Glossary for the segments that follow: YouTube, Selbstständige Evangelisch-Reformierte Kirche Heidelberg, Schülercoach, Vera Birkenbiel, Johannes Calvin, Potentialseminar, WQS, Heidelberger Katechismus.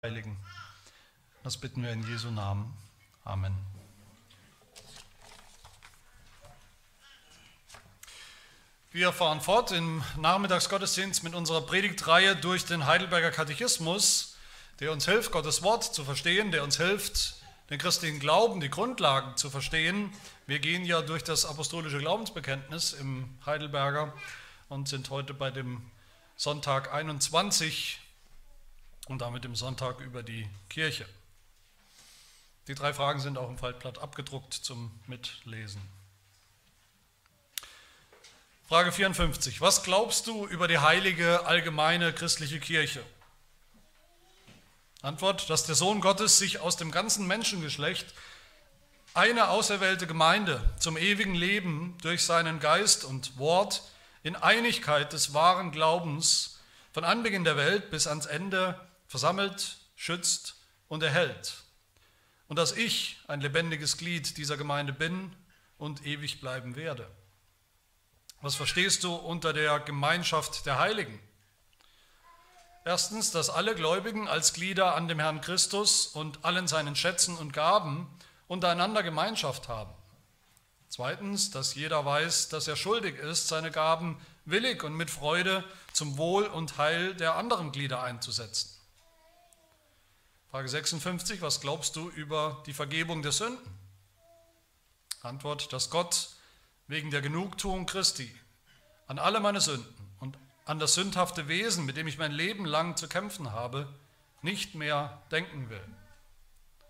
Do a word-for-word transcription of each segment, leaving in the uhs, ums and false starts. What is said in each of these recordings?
Heiligen. Das bitten wir in Jesu Namen. Amen. Wir fahren fort im Nachmittagsgottesdienst mit unserer Predigtreihe durch den Heidelberger Katechismus, der uns hilft, Gottes Wort zu verstehen, der uns hilft, den christlichen Glauben, die Grundlagen zu verstehen. Wir gehen ja durch das apostolische Glaubensbekenntnis im Heidelberger und sind heute bei dem Sonntag einundzwanzig und damit im Sonntag über die Kirche. Die drei Fragen sind auch im Faltblatt abgedruckt zum Mitlesen. Frage vierundfünfzig. Was glaubst du über die heilige, allgemeine christliche Kirche? Antwort: Dass der Sohn Gottes sich aus dem ganzen Menschengeschlecht eine auserwählte Gemeinde zum ewigen Leben durch seinen Geist und Wort in Einigkeit des wahren Glaubens von Anbeginn der Welt bis ans Ende versammelt, schützt und erhält. Und dass ich ein lebendiges Glied dieser Gemeinde bin und ewig bleiben werde. Was verstehst du unter der Gemeinschaft der Heiligen? Erstens, dass alle Gläubigen als Glieder an dem Herrn Christus und allen seinen Schätzen und Gaben untereinander Gemeinschaft haben. Zweitens, dass jeder weiß, dass er schuldig ist, seine Gaben willig und mit Freude zum Wohl und Heil der anderen Glieder einzusetzen. Frage sechsundfünfzig. Was glaubst du über die Vergebung der Sünden? Antwort: Dass Gott wegen der Genugtuung Christi an alle meine Sünden und an das sündhafte Wesen, mit dem ich mein Leben lang zu kämpfen habe, nicht mehr denken will.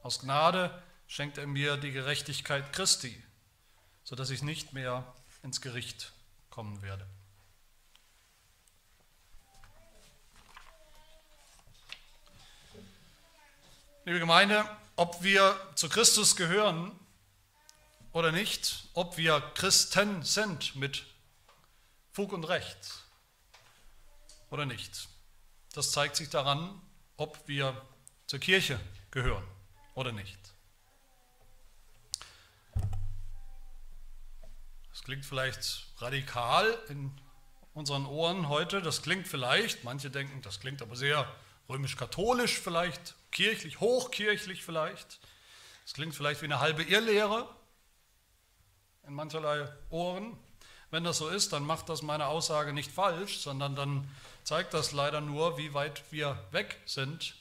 Aus Gnade schenkt er mir die Gerechtigkeit Christi, sodass ich nicht mehr ins Gericht kommen werde. Liebe Gemeinde, ob wir zu Christus gehören oder nicht, ob wir Christen sind mit Fug und Recht oder nicht, das zeigt sich daran, ob wir zur Kirche gehören oder nicht. Das klingt vielleicht radikal in unseren Ohren heute, das klingt vielleicht, manche denken, das klingt aber sehr römisch-katholisch vielleicht, kirchlich, hochkirchlich vielleicht. Das klingt vielleicht wie eine halbe Irrlehre in mancherlei Ohren. Wenn das so ist, dann macht das meine Aussage nicht falsch, sondern dann zeigt das leider nur, wie weit wir weg sind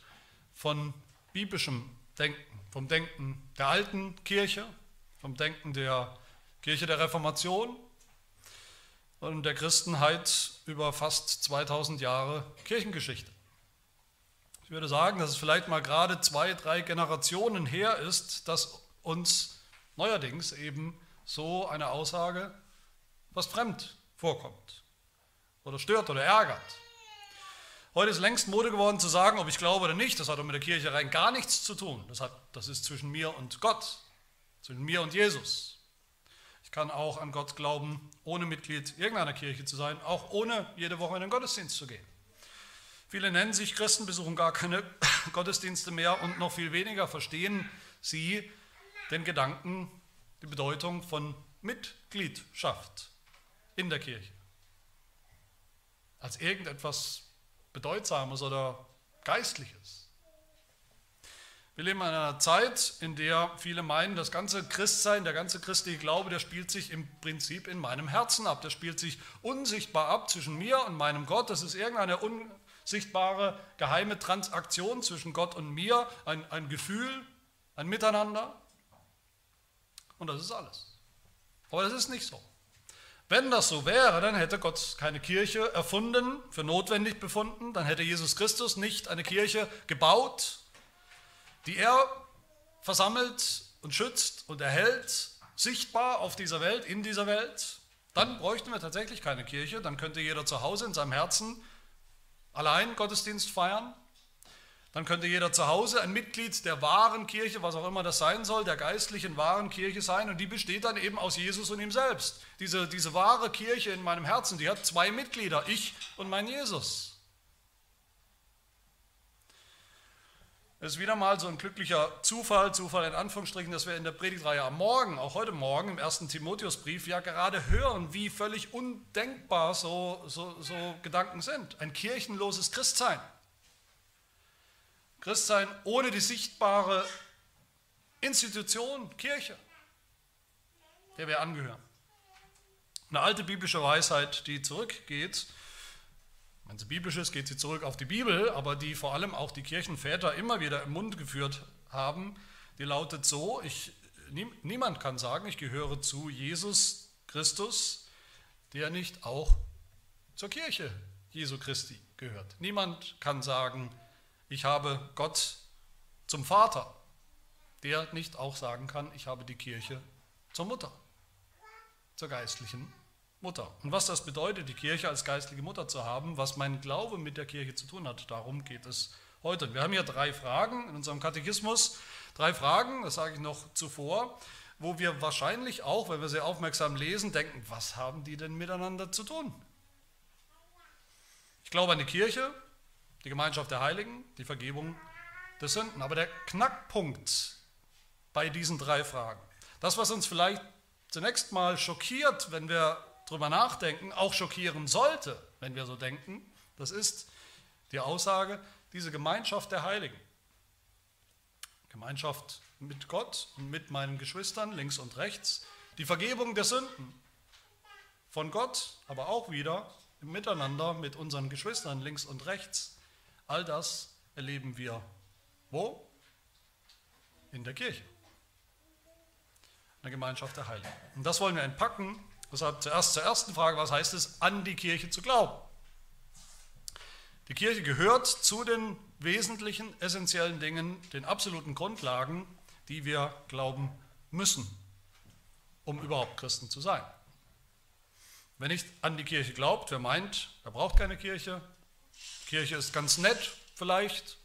von biblischem Denken, vom Denken der alten Kirche, vom Denken der Kirche der Reformation und der Christenheit über fast zweitausend Jahre Kirchengeschichte. Ich würde sagen, dass es vielleicht mal gerade zwei, drei Generationen her ist, dass uns neuerdings eben so eine Aussage was fremd vorkommt oder stört oder ärgert. Heute ist längst Mode geworden zu sagen, ob ich glaube oder nicht, das hat doch mit der Kirche rein gar nichts zu tun. Das hat, das ist zwischen mir und Gott, zwischen mir und Jesus. Ich kann auch an Gott glauben, ohne Mitglied irgendeiner Kirche zu sein, auch ohne jede Woche in den Gottesdienst zu gehen. Viele nennen sich Christen, besuchen gar keine Gottesdienste mehr und noch viel weniger verstehen sie den Gedanken, die Bedeutung von Mitgliedschaft in der Kirche. Als irgendetwas Bedeutsames oder Geistliches. Wir leben in einer Zeit, in der viele meinen, das ganze Christsein, der ganze christliche Glaube, der spielt sich im Prinzip in meinem Herzen ab. Der spielt sich unsichtbar ab zwischen mir und meinem Gott. Das ist irgendeine un sichtbare, geheime Transaktion zwischen Gott und mir, ein, ein Gefühl, ein Miteinander. Und das ist alles. Aber das ist nicht so. Wenn das so wäre, dann hätte Gott keine Kirche erfunden, für notwendig befunden, dann hätte Jesus Christus nicht eine Kirche gebaut, die er versammelt und schützt und erhält, sichtbar auf dieser Welt, in dieser Welt. Dann bräuchten wir tatsächlich keine Kirche, dann könnte jeder zu Hause in seinem Herzen allein Gottesdienst feiern, dann könnte jeder zu Hause ein Mitglied der wahren Kirche, was auch immer das sein soll, der geistlichen wahren Kirche sein, und die besteht dann eben aus Jesus und ihm selbst. Diese, diese wahre Kirche in meinem Herzen, die hat zwei Mitglieder, ich und mein Jesus. Es ist wieder mal so ein glücklicher Zufall, Zufall in Anführungsstrichen, dass wir in der Predigtreihe am Morgen, auch heute Morgen im ersten Timotheusbrief, ja gerade hören, wie völlig undenkbar so, so, so Gedanken sind. Ein kirchenloses Christsein. Christsein ohne die sichtbare Institution, Kirche, der wir angehören. Eine alte biblische Weisheit, die zurückgeht, wenn sie biblisch ist, geht sie zurück auf die Bibel, aber die vor allem auch die Kirchenväter immer wieder im Mund geführt haben, die lautet so, ich, niemand kann sagen, ich gehöre zu Jesus Christus, der nicht auch zur Kirche Jesu Christi gehört. Niemand kann sagen, ich habe Gott zum Vater, der nicht auch sagen kann, ich habe die Kirche zur Mutter, zur geistlichen Mutter. Und was das bedeutet, die Kirche als geistliche Mutter zu haben, was mein Glaube mit der Kirche zu tun hat, darum geht es heute. Wir haben hier drei Fragen in unserem Katechismus, drei Fragen, das sage ich noch zuvor, wo wir wahrscheinlich auch, wenn wir sie aufmerksam lesen, denken, was haben die denn miteinander zu tun? Ich glaube an die Kirche, die Gemeinschaft der Heiligen, die Vergebung des Sünden. Aber der Knackpunkt bei diesen drei Fragen, das, was uns vielleicht zunächst mal schockiert, wenn wir drüber nachdenken, auch schockieren sollte, wenn wir so denken, das ist die Aussage, diese Gemeinschaft der Heiligen. Gemeinschaft mit Gott und mit meinen Geschwistern links und rechts, die Vergebung der Sünden von Gott, aber auch wieder im Miteinander mit unseren Geschwistern links und rechts. All das erleben wir wo? In der Kirche, in der Gemeinschaft der Heiligen. Und das wollen wir entpacken. Deshalb zuerst zur ersten Frage, was heißt es, an die Kirche zu glauben? Die Kirche gehört zu den wesentlichen, essentiellen Dingen, den absoluten Grundlagen, die wir glauben müssen, um überhaupt Christen zu sein. Wer nicht an die Kirche glaubt, wer meint, er braucht keine Kirche, die Kirche ist ganz nett vielleicht,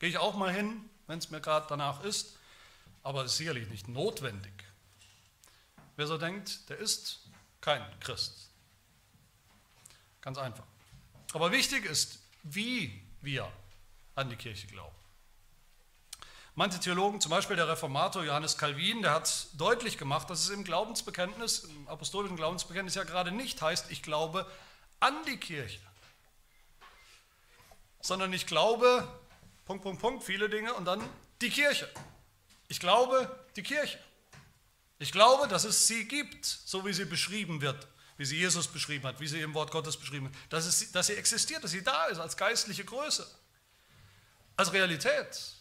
gehe ich auch mal hin, wenn es mir gerade danach ist, aber ist sicherlich nicht notwendig. Wer so denkt, der ist kein Christ. Ganz einfach. Aber wichtig ist, wie wir an die Kirche glauben. Manche Theologen, zum Beispiel der Reformator Johannes Calvin, der hat deutlich gemacht, dass es im Glaubensbekenntnis, im apostolischen Glaubensbekenntnis ja gerade nicht heißt, ich glaube an die Kirche, sondern ich glaube, Punkt, Punkt, Punkt, viele Dinge und dann die Kirche. Ich glaube die Kirche. Ich glaube, dass es sie gibt, so wie sie beschrieben wird, wie sie Jesus beschrieben hat, wie sie im Wort Gottes beschrieben hat, dass, es, dass sie existiert, dass sie da ist als geistliche Größe, als Realität.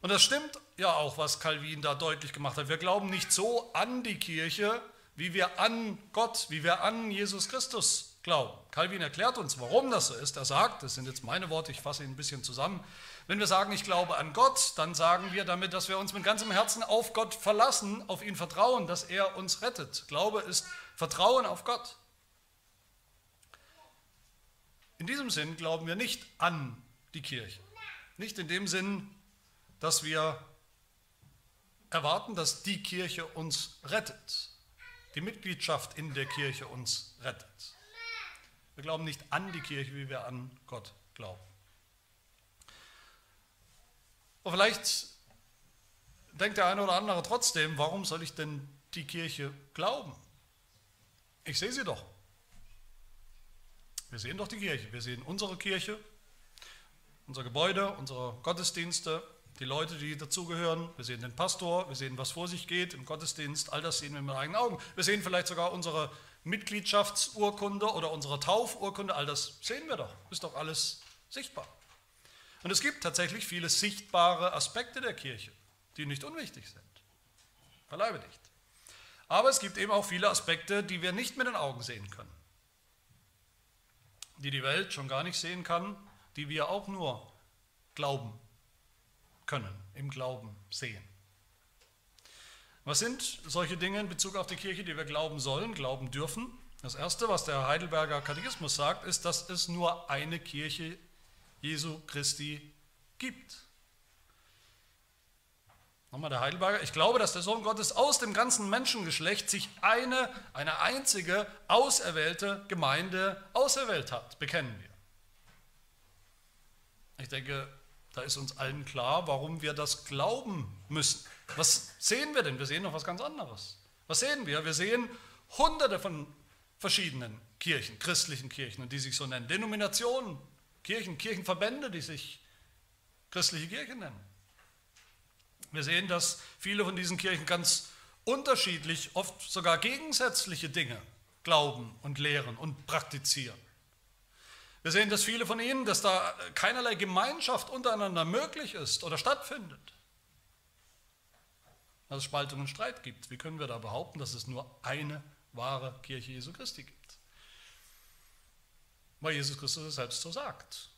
Und das stimmt ja auch, was Calvin da deutlich gemacht hat. Wir glauben nicht so an die Kirche, wie wir an Gott, wie wir an Jesus Christus glauben. Calvin erklärt uns, warum das so ist. Er sagt, das sind jetzt meine Worte, ich fasse ihn ein bisschen zusammen. Wenn wir sagen, ich glaube an Gott, dann sagen wir damit, dass wir uns mit ganzem Herzen auf Gott verlassen, auf ihn vertrauen, dass er uns rettet. Glaube ist Vertrauen auf Gott. In diesem Sinn glauben wir nicht an die Kirche. Nicht in dem Sinn, dass wir erwarten, dass die Kirche uns rettet, die Mitgliedschaft in der Kirche uns rettet. Wir glauben nicht an die Kirche, wie wir an Gott glauben. Und vielleicht denkt der eine oder andere trotzdem, warum soll ich denn die Kirche glauben? Ich sehe sie doch. Wir sehen doch die Kirche. Wir sehen unsere Kirche, unser Gebäude, unsere Gottesdienste, die Leute, die dazugehören, wir sehen den Pastor, wir sehen, was vor sich geht im Gottesdienst, all das sehen wir mit eigenen Augen. Wir sehen vielleicht sogar unsere Mitgliedschaftsurkunde oder unsere Taufurkunde, all das sehen wir doch, ist doch alles sichtbar. Und es gibt tatsächlich viele sichtbare Aspekte der Kirche, die nicht unwichtig sind, beileibe nicht. Aber es gibt eben auch viele Aspekte, die wir nicht mit den Augen sehen können, die die Welt schon gar nicht sehen kann, die wir auch nur glauben können, im Glauben sehen. Was sind solche Dinge in Bezug auf die Kirche, die wir glauben sollen, glauben dürfen? Das Erste, was der Heidelberger Katechismus sagt, ist, dass es nur eine Kirche Jesu Christi gibt. Nochmal der Heidelberger, ich glaube, dass der Sohn Gottes aus dem ganzen Menschengeschlecht sich eine, eine einzige auserwählte Gemeinde auserwählt hat, bekennen wir. Ich denke, da ist uns allen klar, warum wir das glauben müssen. Was sehen wir denn? Wir sehen noch was ganz anderes. Was sehen wir? Wir sehen hunderte von verschiedenen Kirchen, christlichen Kirchen, die sich so nennen, Denominationen, Kirchen, Kirchenverbände, die sich christliche Kirche nennen. Wir sehen, dass viele von diesen Kirchen ganz unterschiedlich, oft sogar gegensätzliche Dinge glauben und lehren und praktizieren. Wir sehen, dass viele von ihnen, dass da keinerlei Gemeinschaft untereinander möglich ist oder stattfindet. Dass es Spaltung und Streit gibt. Wie können wir da behaupten, dass es nur eine wahre Kirche Jesu Christi gibt? Weil Jesus Christus es selbst so sagt,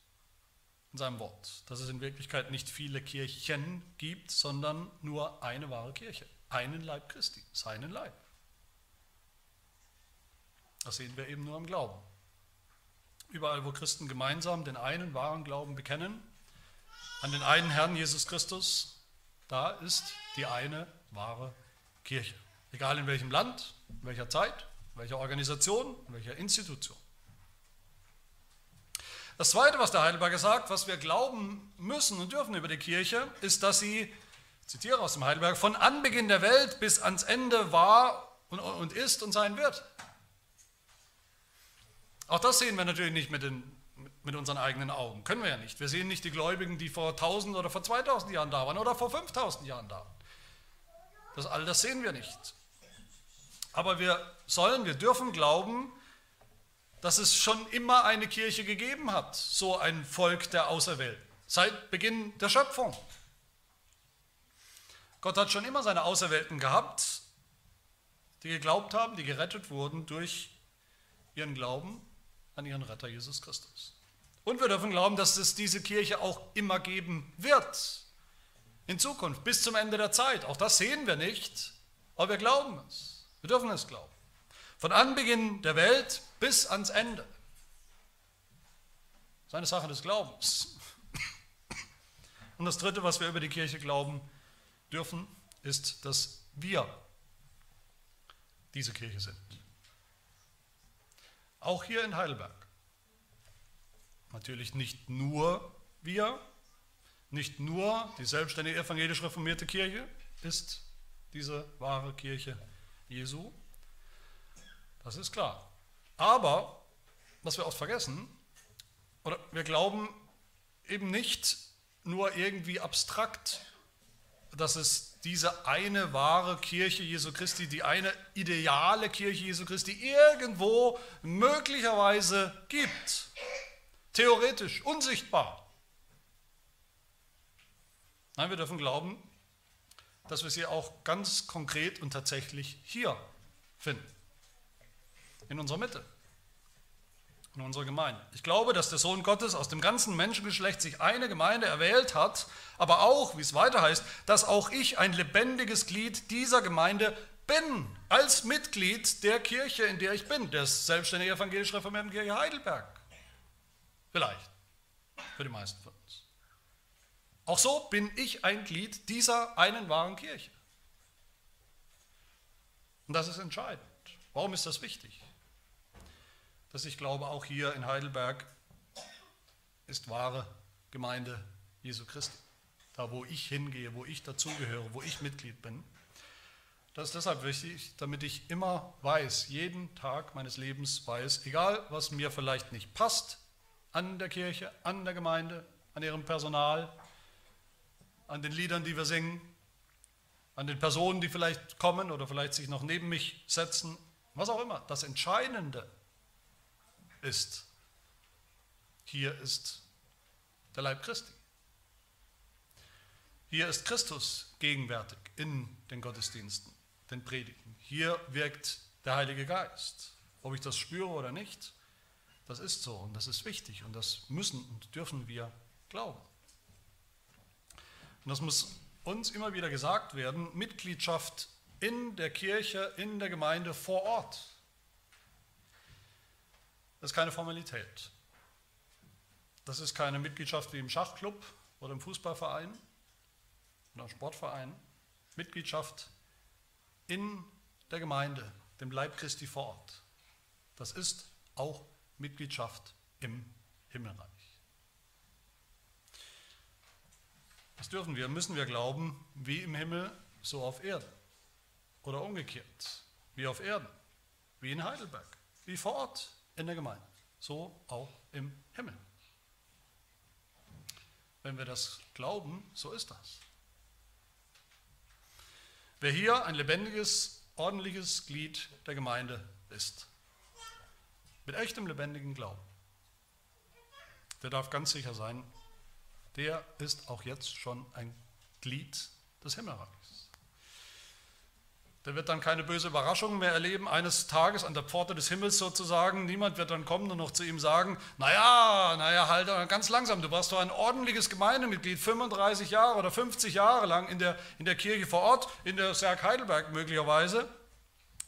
in seinem Wort, dass es in Wirklichkeit nicht viele Kirchen gibt, sondern nur eine wahre Kirche, einen Leib Christi, seinen Leib. Das sehen wir eben nur am Glauben. Überall, wo Christen gemeinsam den einen wahren Glauben bekennen, an den einen Herrn Jesus Christus, da ist die eine wahre Kirche. Egal in welchem Land, in welcher Zeit, in welcher Organisation, in welcher Institution. Das Zweite, was der Heidelberger sagt, was wir glauben müssen und dürfen über die Kirche, ist, dass sie, ich zitiere aus dem Heidelberger, von Anbeginn der Welt bis ans Ende war und, und ist und sein wird. Auch das sehen wir natürlich nicht mit, den, mit unseren eigenen Augen. Können wir ja nicht. Wir sehen nicht die Gläubigen, die vor tausend oder vor zweitausend Jahren da waren oder vor fünftausend Jahren da waren. Das, all das sehen wir nicht. Aber wir sollen, wir dürfen glauben, dass es schon immer eine Kirche gegeben hat, so ein Volk der Auserwählten, seit Beginn der Schöpfung. Gott hat schon immer seine Auserwählten gehabt, die geglaubt haben, die gerettet wurden durch ihren Glauben an ihren Retter Jesus Christus. Und wir dürfen glauben, dass es diese Kirche auch immer geben wird. In Zukunft, bis zum Ende der Zeit. Auch das sehen wir nicht, aber wir glauben es. Wir dürfen es glauben. Von Anbeginn der Welt bis ans Ende. Das ist eine Sache des Glaubens. Und das Dritte, was wir über die Kirche glauben dürfen, ist, dass wir diese Kirche sind. Auch hier in Heidelberg. Natürlich nicht nur wir, nicht nur die selbstständige evangelisch-reformierte Kirche ist diese wahre Kirche Jesu. Das ist klar. Aber, was wir oft vergessen, oder wir glauben eben nicht nur irgendwie abstrakt, dass es diese eine wahre Kirche Jesu Christi, die eine ideale Kirche Jesu Christi irgendwo möglicherweise gibt. Theoretisch, unsichtbar. Nein, wir dürfen glauben, dass wir sie auch ganz konkret und tatsächlich hier finden. In unserer Mitte, in unserer Gemeinde. Ich glaube, dass der Sohn Gottes aus dem ganzen Menschengeschlecht sich eine Gemeinde erwählt hat, aber auch, wie es weiter heißt, dass auch ich ein lebendiges Glied dieser Gemeinde bin, als Mitglied der Kirche, in der ich bin, der selbstständigen evangelisch-reformierten Kirche Heidelberg. Vielleicht, für die meisten von uns. Auch so bin ich ein Glied dieser einen wahren Kirche. Und das ist entscheidend. Warum ist das wichtig? Dass ich glaube, auch hier in Heidelberg ist wahre Gemeinde Jesu Christi. Da, wo ich hingehe, wo ich dazugehöre, wo ich Mitglied bin. Das ist deshalb wichtig, damit ich immer weiß, jeden Tag meines Lebens weiß, egal was mir vielleicht nicht passt, an der Kirche, an der Gemeinde, an ihrem Personal, an den Liedern, die wir singen, an den Personen, die vielleicht kommen oder vielleicht sich noch neben mich setzen, was auch immer. Das Entscheidende ist, hier ist der Leib Christi. Hier ist Christus gegenwärtig in den Gottesdiensten, den Predigten. Hier wirkt der Heilige Geist. Ob ich das spüre oder nicht, das ist so und das ist wichtig und das müssen und dürfen wir glauben. Und das muss uns immer wieder gesagt werden, Mitgliedschaft in der Kirche, in der Gemeinde vor Ort. Das ist keine Formalität. Das ist keine Mitgliedschaft wie im Schachclub oder im Fußballverein oder im Sportverein. Mitgliedschaft in der Gemeinde, dem Leib Christi vor Ort. Das ist auch Mitgliedschaft im Himmelreich. Das dürfen wir, müssen wir glauben, wie im Himmel, so auf Erden. Oder umgekehrt, wie auf Erden, wie in Heidelberg, wie vor Ort in der Gemeinde, so auch im Himmel. Wenn wir das glauben, so ist das. Wer hier ein lebendiges, ordentliches Glied der Gemeinde ist, mit echtem, lebendigen Glauben, der darf ganz sicher sein, der ist auch jetzt schon ein Glied des Himmelreichs. Der wird dann keine böse Überraschung mehr erleben, eines Tages an der Pforte des Himmels sozusagen. Niemand wird dann kommen und noch zu ihm sagen, naja, naja, halt ganz langsam, du warst doch ein ordentliches Gemeindemitglied, fünfunddreißig Jahre oder fünfzig Jahre lang in der, in der Kirche vor Ort, in der Serk Heidelberg möglicherweise.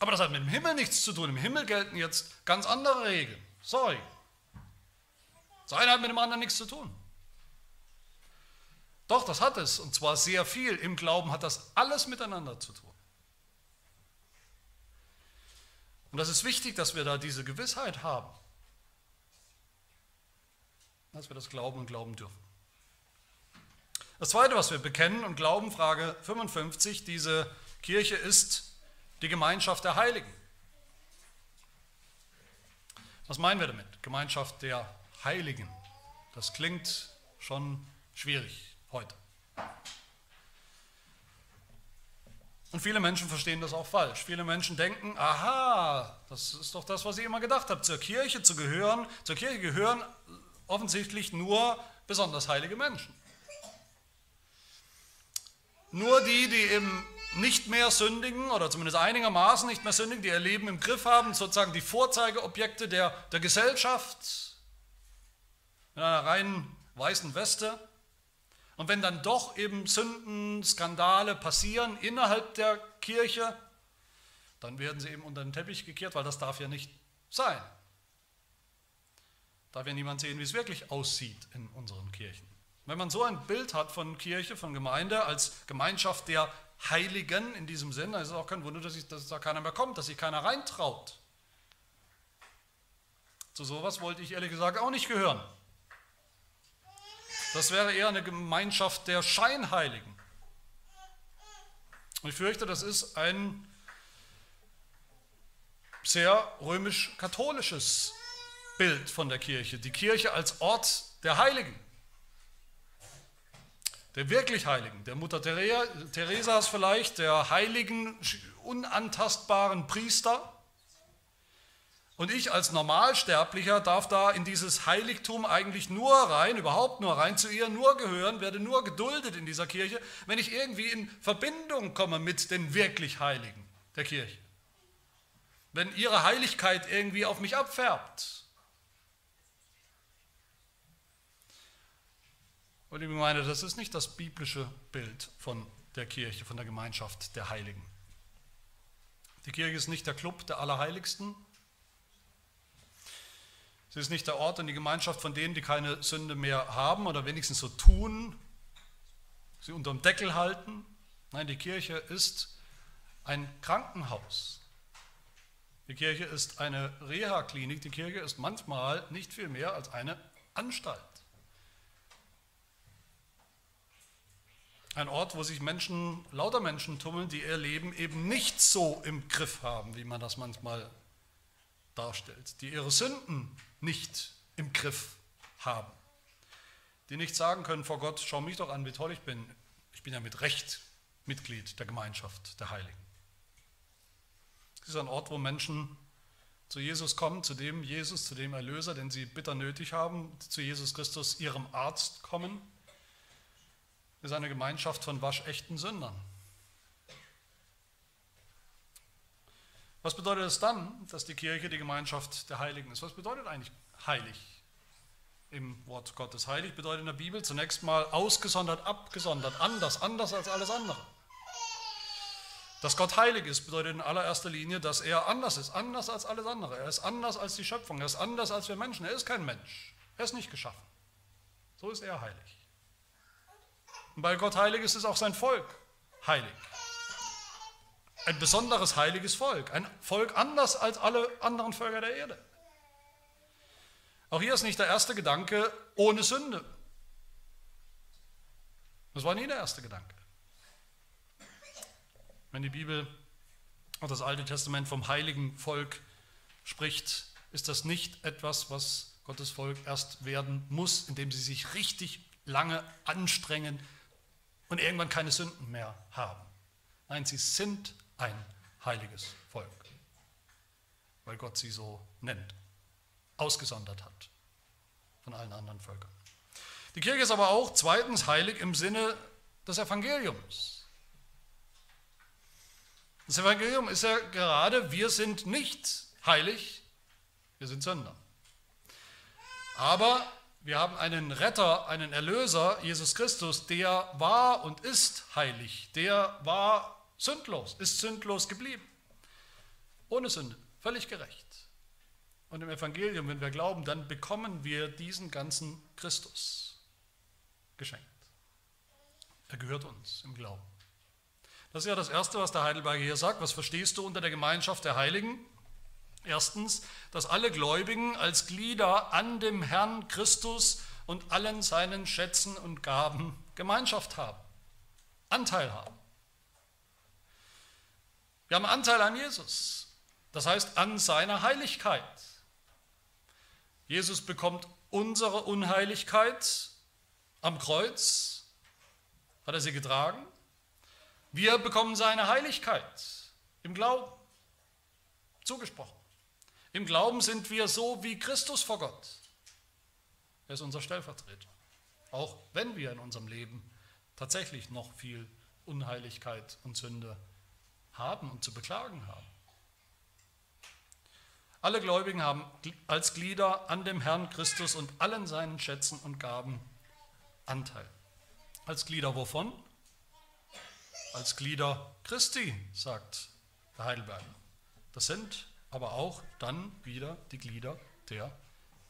Aber das hat mit dem Himmel nichts zu tun. Im Himmel gelten jetzt ganz andere Regeln. Sorry. Das eine hat mit dem anderen nichts zu tun. Doch, das hat es, und zwar sehr viel. Im Glauben hat das alles miteinander zu tun. Und das ist wichtig, dass wir da diese Gewissheit haben, dass wir das glauben und glauben dürfen. Das Zweite, was wir bekennen und glauben, Frage fünfundfünfzig, diese Kirche ist die Gemeinschaft der Heiligen. Was meinen wir damit? Gemeinschaft der Heiligen. Das klingt schon schwierig heute. Und viele Menschen verstehen das auch falsch. Viele Menschen denken, aha, das ist doch das, was ich immer gedacht habe. Zur Kirche zu gehören, zur Kirche gehören offensichtlich nur besonders heilige Menschen. Nur die, die eben nicht mehr sündigen oder zumindest einigermaßen nicht mehr sündigen, die ihr Leben im Griff haben, sozusagen die Vorzeigeobjekte der, der Gesellschaft in einer reinen weißen Weste. Und wenn dann doch eben Sünden, Skandale passieren innerhalb der Kirche, dann werden sie eben unter den Teppich gekehrt, weil das darf ja nicht sein. Darf ja niemand sehen, wie es wirklich aussieht in unseren Kirchen. Wenn man so ein Bild hat von Kirche, von Gemeinde, als Gemeinschaft der Heiligen in diesem Sinn, dann ist es auch kein Wunder, dass, ich, dass da keiner mehr kommt, dass sich keiner reintraut. Zu sowas wollte ich ehrlich gesagt auch nicht gehören. Das wäre eher eine Gemeinschaft der Scheinheiligen. Und ich fürchte, das ist ein sehr römisch-katholisches Bild von der Kirche. Die Kirche als Ort der Heiligen, der wirklich Heiligen, der Mutter Theresas vielleicht, der heiligen, unantastbaren Priester. Und ich als Normalsterblicher darf da in dieses Heiligtum eigentlich nur rein, überhaupt nur rein, zu ihr nur gehören, werde nur geduldet in dieser Kirche, wenn ich irgendwie in Verbindung komme mit den wirklich Heiligen der Kirche. Wenn ihre Heiligkeit irgendwie auf mich abfärbt. Und ich meine, das ist nicht das biblische Bild von der Kirche, von der Gemeinschaft der Heiligen. Die Kirche ist nicht der Club der Allerheiligsten. Es ist nicht der Ort und die Gemeinschaft von denen, die keine Sünde mehr haben oder wenigstens so tun, sie unterm Deckel halten. Nein, die Kirche ist ein Krankenhaus. Die Kirche ist eine Reha-Klinik. Die Kirche ist manchmal nicht viel mehr als eine Anstalt. Ein Ort, wo sich Menschen, lauter Menschen tummeln, die ihr Leben eben nicht so im Griff haben, wie man das manchmal darstellt, die ihre Sünden nicht im Griff haben, die nicht sagen können vor Gott, schau mich doch an, wie toll ich bin, ich bin ja mit Recht Mitglied der Gemeinschaft der Heiligen. Es ist ein Ort, wo Menschen zu Jesus kommen, zu dem Jesus, zu dem Erlöser, den sie bitter nötig haben, zu Jesus Christus, ihrem Arzt kommen. Es ist eine Gemeinschaft von waschechten Sündern. Was bedeutet es dann, dass die Kirche die Gemeinschaft der Heiligen ist? Was bedeutet eigentlich heilig im Wort Gottes? Heilig bedeutet in der Bibel zunächst mal ausgesondert, abgesondert, anders, anders als alles andere. Dass Gott heilig ist, bedeutet in allererster Linie, dass er anders ist, anders als alles andere. Er ist anders als die Schöpfung, er ist anders als wir Menschen. Er ist kein Mensch, er ist nicht geschaffen. So ist er heilig. Und weil Gott heilig ist, ist auch sein Volk heilig. Ein besonderes heiliges Volk, ein Volk anders als alle anderen Völker der Erde. Auch hier ist nicht der erste Gedanke ohne Sünde. Das war nie der erste Gedanke. Wenn die Bibel und das Alte Testament vom heiligen Volk spricht, ist das nicht etwas, was Gottes Volk erst werden muss, indem sie sich richtig lange anstrengen und irgendwann keine Sünden mehr haben. Nein, sie sind ein heiliges Volk, weil Gott sie so nennt, ausgesondert hat von allen anderen Völkern. Die Kirche ist aber auch zweitens heilig im Sinne des Evangeliums. Das Evangelium ist ja gerade, wir sind nicht heilig, wir sind Sünder. Aber wir haben einen Retter, einen Erlöser, Jesus Christus, der war und ist heilig, der war sündlos, ist sündlos geblieben, ohne Sünde, völlig gerecht. Und im Evangelium, wenn wir glauben, dann bekommen wir diesen ganzen Christus geschenkt. Er gehört uns im Glauben. Das ist ja das Erste, was der Heidelberger hier sagt. Was verstehst du unter der Gemeinschaft der Heiligen? Erstens, dass alle Gläubigen als Glieder an dem Herrn Christus und allen seinen Schätzen und Gaben Gemeinschaft haben, Anteil haben. Wir haben Anteil an Jesus, das heißt an seiner Heiligkeit. Jesus bekommt unsere Unheiligkeit am Kreuz, hat er sie getragen. Wir bekommen seine Heiligkeit im Glauben zugesprochen. Im Glauben sind wir so wie Christus vor Gott. Er ist unser Stellvertreter. Auch wenn wir in unserem Leben tatsächlich noch viel Unheiligkeit und Sünde haben und zu beklagen haben. Alle Gläubigen haben als Glieder an dem Herrn Christus und allen seinen Schätzen und Gaben Anteil. Als Glieder wovon? Als Glieder Christi, sagt der Heidelberger. Das sind aber auch dann wieder die Glieder der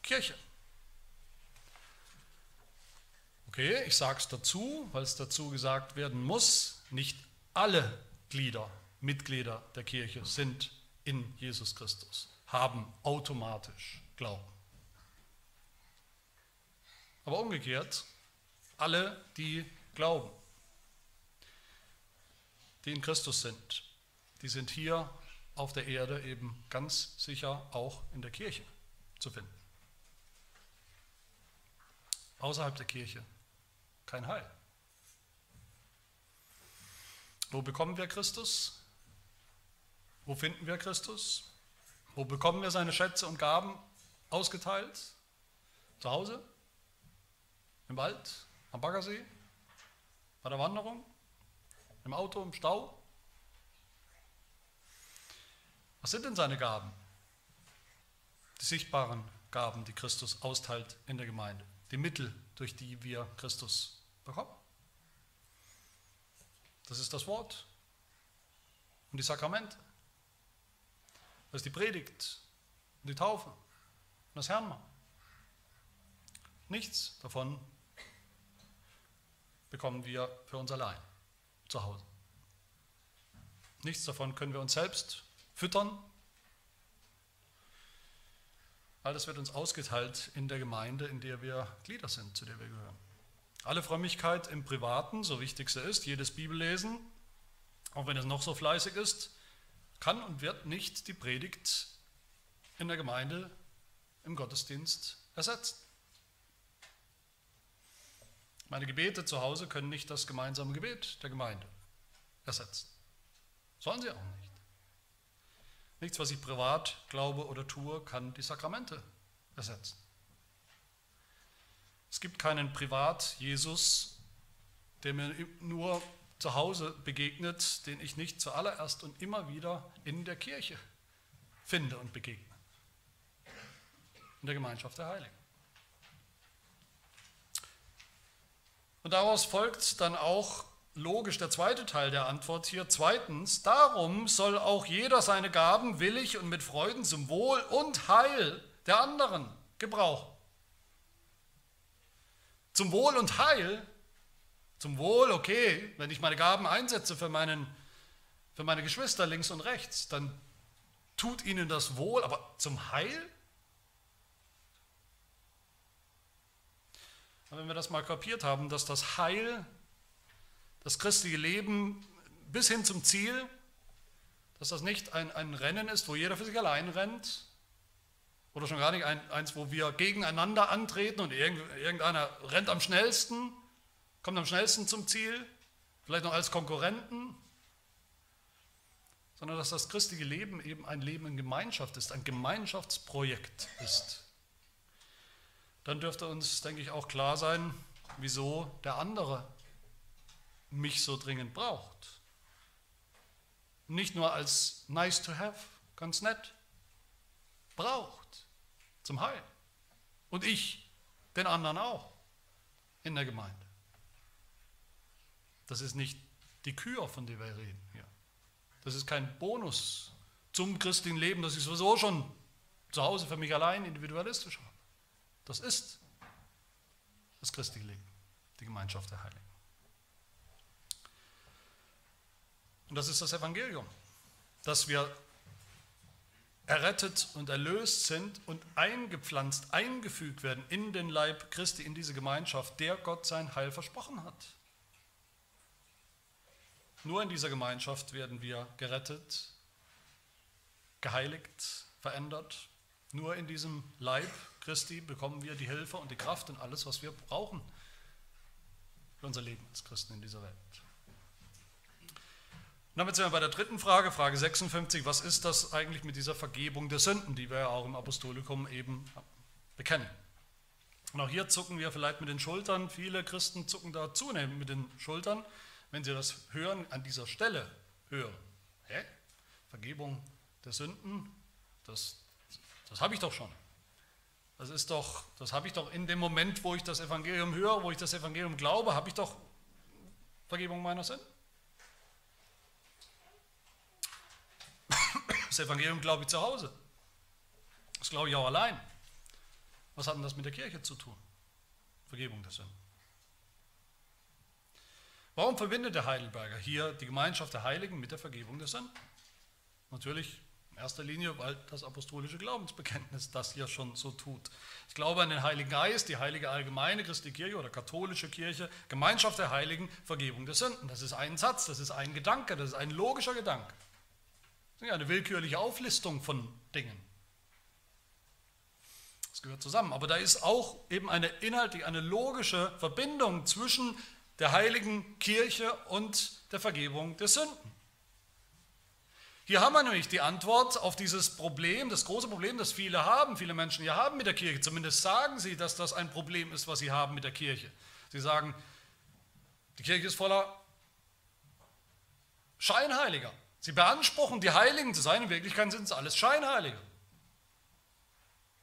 Kirche. Okay, ich sage es dazu, weil es dazu gesagt werden muss, nicht alle Glieder, Mitglieder der Kirche sind in Jesus Christus, haben automatisch Glauben. Aber umgekehrt, alle, die glauben, die in Christus sind, die sind hier auf der Erde eben ganz sicher auch in der Kirche zu finden. Außerhalb der Kirche kein Heil. Wo bekommen wir Christus? Wo finden wir Christus? Wo bekommen wir seine Schätze und Gaben ausgeteilt? Zu Hause? Im Wald? Am Baggersee? Bei der Wanderung? Im Auto? Im Stau? Was sind denn seine Gaben? Die sichtbaren Gaben, die Christus austeilt in der Gemeinde. Die Mittel, durch die wir Christus bekommen. Das ist das Wort und die Sakramente. Das ist die Predigt und die Taufe und das Herrnmal. Nichts davon bekommen wir für uns allein zu Hause. Nichts davon können wir uns selbst füttern. All das wird uns ausgeteilt in der Gemeinde, in der wir Glieder sind, zu der wir gehören. Alle Frömmigkeit im Privaten, so wichtig sie ist, jedes Bibellesen, auch wenn es noch so fleißig ist, kann und wird nicht die Predigt in der Gemeinde, im Gottesdienst ersetzen. Meine Gebete zu Hause können nicht das gemeinsame Gebet der Gemeinde ersetzen. Sollen sie auch nicht. Nichts, was ich privat glaube oder tue, kann die Sakramente ersetzen. Es gibt keinen Privat-Jesus, der mir nur zu Hause begegnet, den ich nicht zuallererst und immer wieder in der Kirche finde und begegne. In der Gemeinschaft der Heiligen. Und daraus folgt dann auch logisch der zweite Teil der Antwort hier. Zweitens, darum soll auch jeder seine Gaben willig und mit Freuden zum Wohl und Heil der anderen gebrauchen. Zum Wohl und Heil, zum Wohl, okay, wenn ich meine Gaben einsetze für, meinen, für meine Geschwister links und rechts, dann tut ihnen das Wohl, aber zum Heil? Und wenn wir das mal kapiert haben, dass das Heil, das christliche Leben bis hin zum Ziel, dass das nicht ein, ein Rennen ist, wo jeder für sich allein rennt, oder schon gar nicht eins, wo wir gegeneinander antreten und irgendeiner rennt am schnellsten, kommt am schnellsten zum Ziel, vielleicht noch als Konkurrenten, sondern dass das christliche Leben eben ein Leben in Gemeinschaft ist, ein Gemeinschaftsprojekt ist. Dann dürfte uns, denke ich, auch klar sein, wieso der andere mich so dringend braucht. Nicht nur als nice to have, ganz nett, braucht zum Heil. Und ich den anderen auch in der Gemeinde. Das ist nicht die Kür, von der wir reden hier. Das ist kein Bonus zum christlichen Leben, das ich sowieso schon zu Hause für mich allein individualistisch habe. Das ist das christliche Leben, die Gemeinschaft der Heiligen. Und das ist das Evangelium, dass wir errettet und erlöst sind und eingepflanzt, eingefügt werden in den Leib Christi, in diese Gemeinschaft, der Gott sein Heil versprochen hat. Nur in dieser Gemeinschaft werden wir gerettet, geheiligt, verändert. Nur in diesem Leib Christi bekommen wir die Hilfe und die Kraft und alles, was wir brauchen für unser Leben als Christen in dieser Welt. Und damit sind wir bei der dritten Frage, Frage sechsundfünfzig. Was ist das eigentlich mit dieser Vergebung der Sünden, die wir ja auch im Apostolikum eben bekennen? Und auch hier zucken wir vielleicht mit den Schultern. Viele Christen zucken da zunehmend mit den Schultern, wenn sie das hören, an dieser Stelle hören. Hä? Vergebung der Sünden, das, das habe ich doch schon. Das ist doch, das habe ich doch in dem Moment, wo ich das Evangelium höre, wo ich das Evangelium glaube, habe ich doch Vergebung meiner Sünden. Das Evangelium glaube ich zu Hause. Das glaube ich auch allein. Was hat denn das mit der Kirche zu tun? Vergebung der Sünden. Warum verbindet der Heidelberger hier die Gemeinschaft der Heiligen mit der Vergebung der Sünden? Natürlich in erster Linie, weil das apostolische Glaubensbekenntnis das hier schon so tut. Ich glaube an den Heiligen Geist, die heilige allgemeine Christi Kirche oder katholische Kirche, Gemeinschaft der Heiligen, Vergebung der Sünden. Das ist ein Satz, das ist ein Gedanke, das ist ein logischer Gedanke. Das ist nicht eine willkürliche Auflistung von Dingen. Das gehört zusammen. Aber da ist auch eben eine inhaltliche, eine logische Verbindung zwischen der heiligen Kirche und der Vergebung der Sünden. Hier haben wir nämlich die Antwort auf dieses Problem, das große Problem, das viele haben, viele Menschen hier haben mit der Kirche. Zumindest sagen sie, dass das ein Problem ist, was sie haben mit der Kirche. Sie sagen, die Kirche ist voller Scheinheiliger. Sie beanspruchen, die Heiligen zu sein, in Wirklichkeit sind es alles Scheinheilige.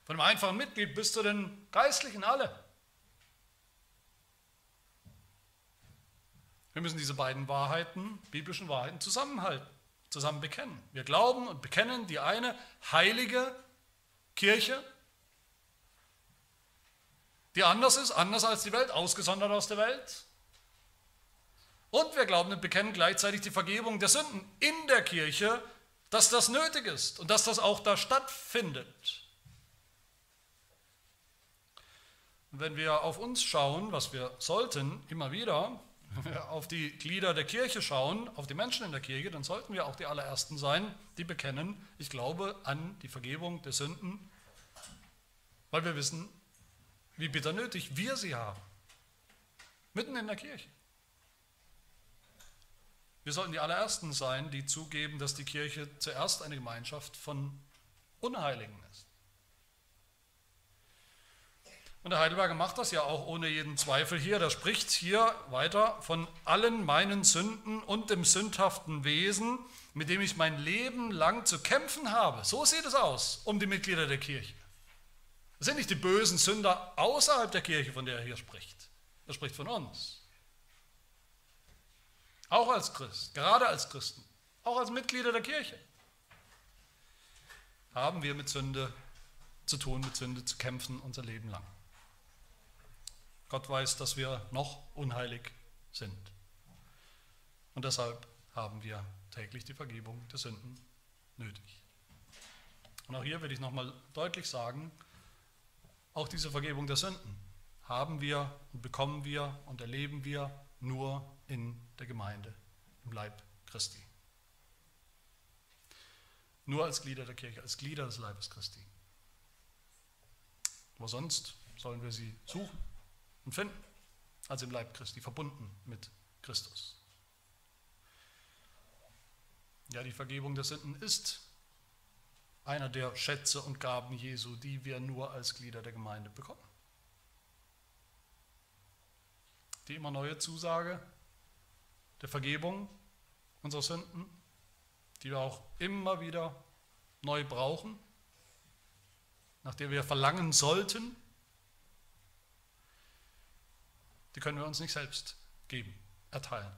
Von dem einfachen Mitglied bis zu den Geistlichen alle. Wir müssen diese beiden Wahrheiten, biblischen Wahrheiten, zusammenhalten, zusammen bekennen. Wir glauben und bekennen die eine heilige Kirche, die anders ist, anders als die Welt, ausgesondert aus der Welt. Und wir glauben und bekennen gleichzeitig die Vergebung der Sünden in der Kirche, dass das nötig ist und dass das auch da stattfindet. Und wenn wir auf uns schauen, was wir sollten, immer wieder, wenn wir auf die Glieder der Kirche schauen, auf die Menschen in der Kirche, dann sollten wir auch die allerersten sein, die bekennen, ich glaube an die Vergebung der Sünden, weil wir wissen, wie bitter nötig wir sie haben. Mitten in der Kirche. Wir sollten die allerersten sein, die zugeben, dass die Kirche zuerst eine Gemeinschaft von Unheiligen ist. Und der Heidelberger macht das ja auch ohne jeden Zweifel hier. Der spricht hier weiter von allen meinen Sünden und dem sündhaften Wesen, mit dem ich mein Leben lang zu kämpfen habe. So sieht es aus um die Mitglieder der Kirche. Das sind nicht die bösen Sünder außerhalb der Kirche, von der er hier spricht. Er spricht von uns. Auch als Christ, gerade als Christen, auch als Mitglieder der Kirche, haben wir mit Sünde zu tun, mit Sünde zu kämpfen unser Leben lang. Gott weiß, dass wir noch unheilig sind. Und deshalb haben wir täglich die Vergebung der Sünden nötig. Und auch hier will ich nochmal deutlich sagen, auch diese Vergebung der Sünden haben wir und bekommen wir und erleben wir nur in der Gemeinde, im Leib Christi. Nur als Glieder der Kirche, als Glieder des Leibes Christi. Wo sonst sollen wir sie suchen und finden, als im Leib Christi, verbunden mit Christus. Ja, die Vergebung der Sünden ist einer der Schätze und Gaben Jesu, die wir nur als Glieder der Gemeinde bekommen. Die immer neue Zusage der Vergebung unserer Sünden, die wir auch immer wieder neu brauchen, nach der wir verlangen sollten, die können wir uns nicht selbst geben, erteilen.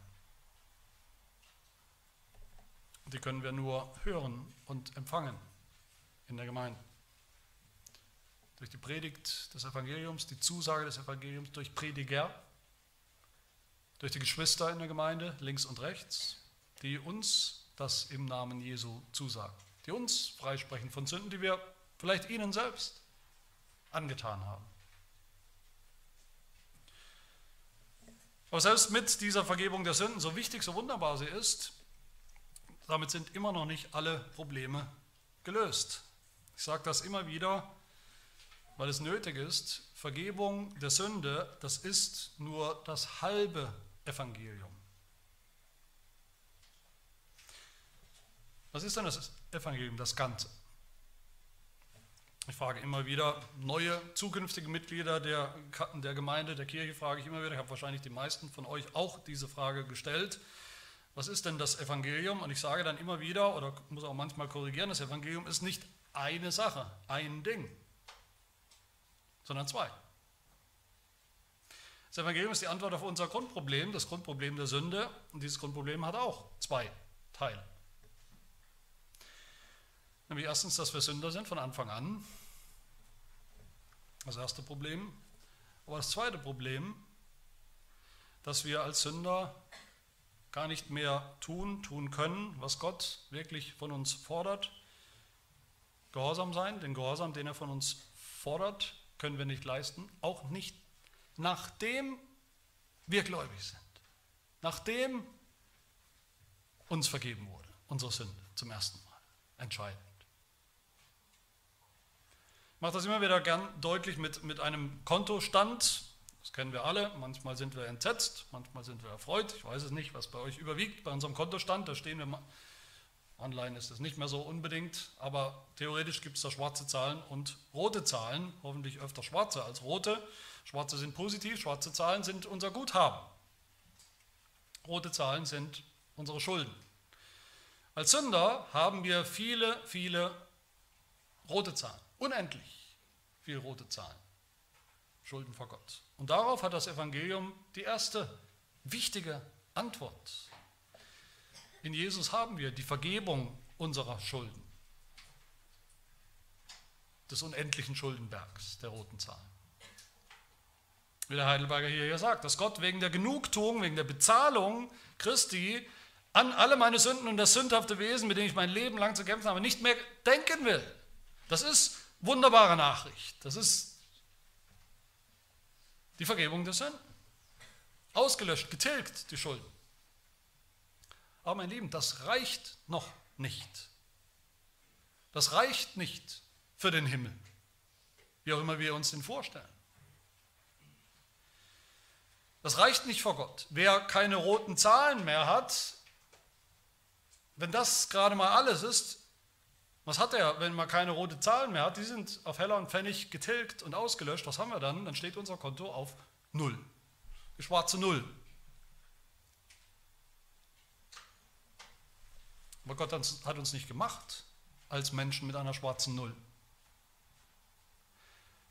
Die können wir nur hören und empfangen in der Gemeinde. Durch die Predigt des Evangeliums, die Zusage des Evangeliums, durch Prediger, durch die Geschwister in der Gemeinde, links und rechts, die uns das im Namen Jesu zusagen, die uns freisprechen von Sünden, die wir vielleicht ihnen selbst angetan haben. Aber selbst mit dieser Vergebung der Sünden, so wichtig, so wunderbar sie ist, damit sind immer noch nicht alle Probleme gelöst. Ich sage das immer wieder, weil es nötig ist. Vergebung der Sünde, das ist nur das halbe Evangelium. Was ist denn das Evangelium, das Ganze? Ich frage immer wieder neue, zukünftige Mitglieder der, der Gemeinde, der Kirche, frage ich immer wieder, ich habe wahrscheinlich die meisten von euch auch diese Frage gestellt, was ist denn das Evangelium? Und ich sage dann immer wieder, oder muss auch manchmal korrigieren, das Evangelium ist nicht eine Sache, ein Ding, sondern zwei. Das Evangelium ist die Antwort auf unser Grundproblem, das Grundproblem der Sünde, und dieses Grundproblem hat auch zwei Teile. Nämlich erstens, dass wir Sünder sind von Anfang an, das erste Problem. Aber das zweite Problem, dass wir als Sünder gar nicht mehr tun, tun können, was Gott wirklich von uns fordert. Gehorsam sein, den Gehorsam, den er von uns fordert, können wir nicht leisten, auch nicht nachdem wir gläubig sind, nachdem uns vergeben wurde, unsere Sünde zum ersten Mal. Entscheidend. Ich mache das immer wieder gern deutlich mit, mit einem Kontostand. Das kennen wir alle. Manchmal sind wir entsetzt, manchmal sind wir erfreut. Ich weiß es nicht, was bei euch überwiegt. Bei unserem Kontostand, da stehen wir, online ist es nicht mehr so unbedingt, aber theoretisch gibt es da schwarze Zahlen und rote Zahlen, hoffentlich öfter schwarze als rote. Schwarze sind positiv, schwarze Zahlen sind unser Guthaben. Rote Zahlen sind unsere Schulden. Als Sünder haben wir viele, viele rote Zahlen, unendlich viele rote Zahlen, Schulden vor Gott. Und darauf hat das Evangelium die erste wichtige Antwort. In Jesus haben wir die Vergebung unserer Schulden, des unendlichen Schuldenbergs der roten Zahlen. Wie der Heidelberger hier ja sagt, dass Gott wegen der Genugtuung, wegen der Bezahlung Christi an alle meine Sünden und das sündhafte Wesen, mit dem ich mein Leben lang zu kämpfen habe, nicht mehr denken will. Das ist wunderbare Nachricht. Das ist die Vergebung der Sünden. Ausgelöscht, getilgt, die Schulden. Aber mein Lieben, das reicht noch nicht. Das reicht nicht für den Himmel, wie auch immer wir uns den vorstellen. Das reicht nicht vor Gott. Wer keine roten Zahlen mehr hat, wenn das gerade mal alles ist, was hat er, wenn man keine roten Zahlen mehr hat? Die sind auf Heller und Pfennig getilgt und ausgelöscht. Was haben wir dann? Dann steht unser Konto auf Null. Die schwarze Null. Aber Gott hat uns nicht gemacht als Menschen mit einer schwarzen Null.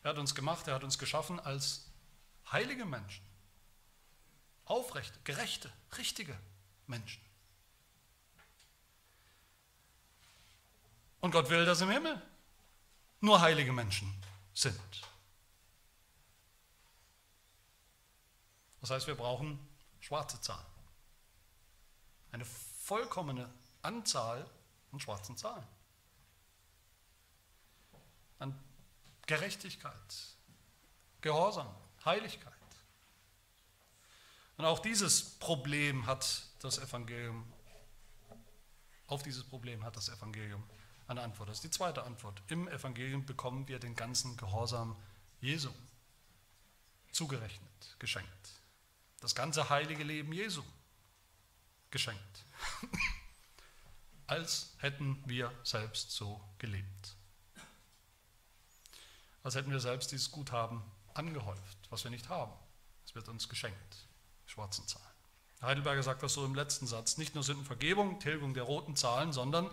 Er hat uns gemacht, er hat uns geschaffen als heilige Menschen. Aufrechte, gerechte, richtige Menschen. Und Gott will, dass im Himmel nur heilige Menschen sind. Das heißt, wir brauchen schwarze Zahlen. Eine vollkommene Anzahl an schwarzen Zahlen. An Gerechtigkeit, Gehorsam, Heiligkeit. Und auch dieses Problem hat das Evangelium, auf dieses Problem hat das Evangelium eine Antwort. Das ist die zweite Antwort. Im Evangelium bekommen wir den ganzen Gehorsam Jesu zugerechnet, geschenkt. Das ganze heilige Leben Jesu geschenkt. Als hätten wir selbst so gelebt. Als hätten wir selbst dieses Guthaben angehäuft, was wir nicht haben. Es wird uns geschenkt, schwarzen Zahlen. Heidelberger sagt das so im letzten Satz. Nicht nur Sündenvergebung, Tilgung der roten Zahlen, sondern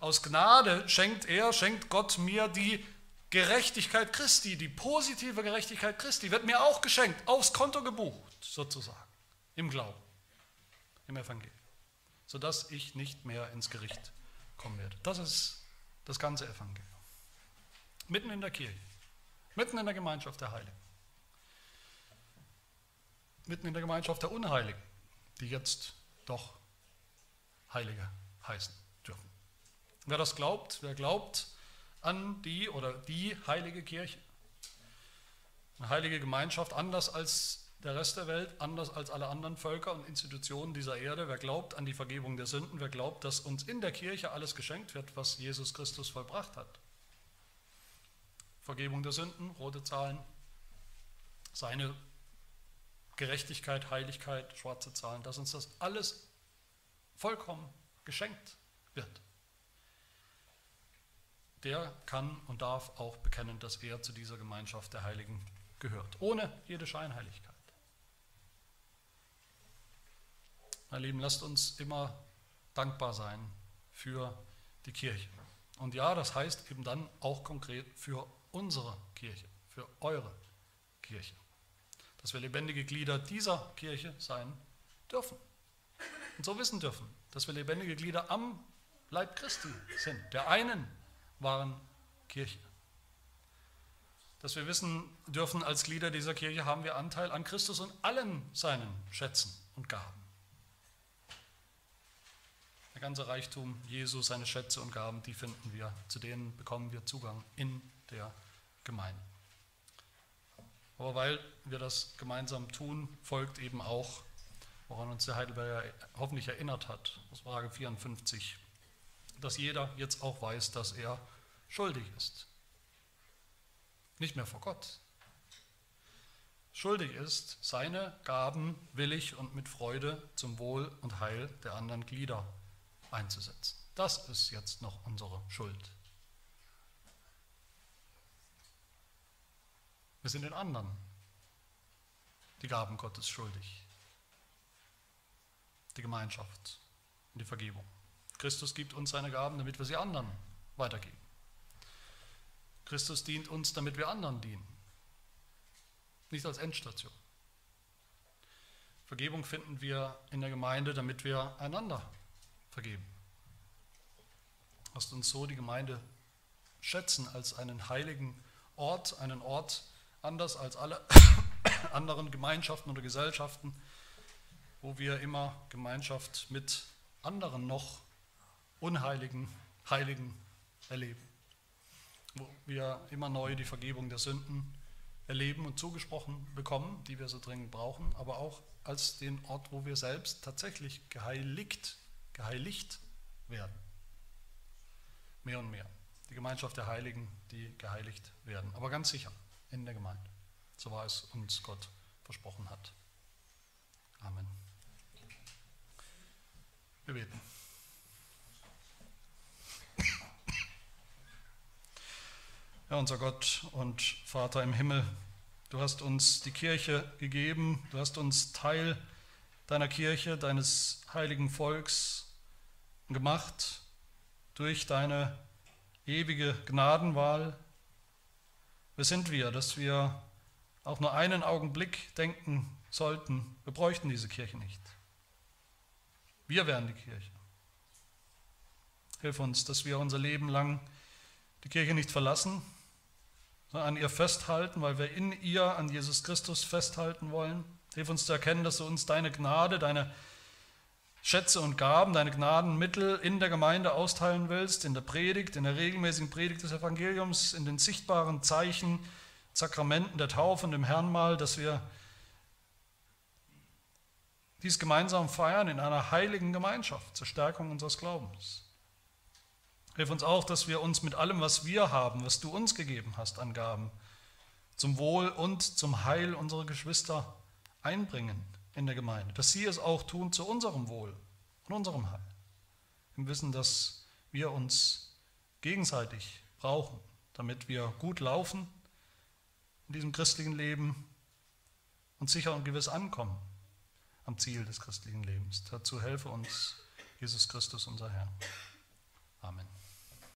aus Gnade schenkt er, schenkt Gott mir die Gerechtigkeit Christi, die positive Gerechtigkeit Christi, wird mir auch geschenkt, aufs Konto gebucht, sozusagen, im Glauben, im Evangelium, sodass ich nicht mehr ins Gericht kommen werde. Das ist das ganze Evangelium. Mitten in der Kirche, mitten in der Gemeinschaft der Heiligen, mitten in der Gemeinschaft der Unheiligen, die jetzt doch Heilige heißen dürfen. Wer das glaubt, wer glaubt an die oder die heilige Kirche, eine heilige Gemeinschaft, anders als der Rest der Welt, anders als alle anderen Völker und Institutionen dieser Erde, wer glaubt an die Vergebung der Sünden, wer glaubt, dass uns in der Kirche alles geschenkt wird, was Jesus Christus vollbracht hat. Vergebung der Sünden, rote Zahlen, seine Gerechtigkeit, Heiligkeit, schwarze Zahlen, dass uns das alles vollkommen geschenkt wird. Der kann und darf auch bekennen, dass er zu dieser Gemeinschaft der Heiligen gehört, ohne jede Scheinheiligkeit. Meine Lieben, lasst uns immer dankbar sein für die Kirche. Und ja, das heißt eben dann auch konkret für unsere Kirche, für eure Kirche, dass wir lebendige Glieder dieser Kirche sein dürfen und so wissen dürfen, dass wir lebendige Glieder am Leib Christi sind, der einen wahren Kirche. Dass wir wissen dürfen, als Glieder dieser Kirche haben wir Anteil an Christus und allen seinen Schätzen und Gaben. Der ganze Reichtum Jesu, seine Schätze und Gaben, die finden wir, zu denen bekommen wir Zugang in der Gemeinde. Aber weil wir das gemeinsam tun, folgt eben auch, woran uns der Heidelberger hoffentlich erinnert hat, aus Frage vierundfünfzig, dass jeder jetzt auch weiß, dass er schuldig ist. Nicht mehr vor Gott. Schuldig ist, seine Gaben willig und mit Freude zum Wohl und Heil der anderen Glieder einzusetzen. Das ist jetzt noch unsere Schuld. Wir sind den anderen die Gaben Gottes schuldig. Die Gemeinschaft und die Vergebung. Christus gibt uns seine Gaben, damit wir sie anderen weitergeben. Christus dient uns, damit wir anderen dienen. Nicht als Endstation. Vergebung finden wir in der Gemeinde, damit wir einander vergeben. Lasst uns so die Gemeinde schätzen als einen heiligen Ort, einen Ort anders als alle anderen Gemeinschaften oder Gesellschaften, wo wir immer Gemeinschaft mit anderen noch Unheiligen, Heiligen erleben, wo wir immer neu die Vergebung der Sünden erleben und zugesprochen bekommen, die wir so dringend brauchen, aber auch als den Ort, wo wir selbst tatsächlich geheiligt, geheiligt werden. Mehr und mehr. Die Gemeinschaft der Heiligen, die geheiligt werden, aber ganz sicher in der Gemeinde, so war es uns Gott versprochen hat. Amen. Wir beten. Herr, unser Gott und Vater im Himmel, du hast uns die Kirche gegeben, du hast uns Teil deiner Kirche, deines heiligen Volks gemacht durch deine ewige Gnadenwahl. Wer sind wir, dass wir auch nur einen Augenblick denken sollten, wir bräuchten diese Kirche nicht. Wir wären die Kirche. Hilf uns, dass wir unser Leben lang die Kirche nicht verlassen, sondern an ihr festhalten, weil wir in ihr an Jesus Christus festhalten wollen. Hilf uns zu erkennen, dass du uns deine Gnade, deine Schätze und Gaben, deine Gnadenmittel in der Gemeinde austeilen willst, in der Predigt, in der regelmäßigen Predigt des Evangeliums, in den sichtbaren Zeichen, Sakramenten der Taufe und dem Herrnmahl, dass wir dies gemeinsam feiern in einer heiligen Gemeinschaft zur Stärkung unseres Glaubens. Hilf uns auch, dass wir uns mit allem, was wir haben, was du uns gegeben hast an Gaben, zum Wohl und zum Heil unserer Geschwister einbringen in der Gemeinde, dass sie es auch tun zu unserem Wohl und unserem Heil, im Wissen, dass wir uns gegenseitig brauchen, damit wir gut laufen in diesem christlichen Leben und sicher und gewiss ankommen am Ziel des christlichen Lebens. Dazu helfe uns Jesus Christus, unser Herr. Amen.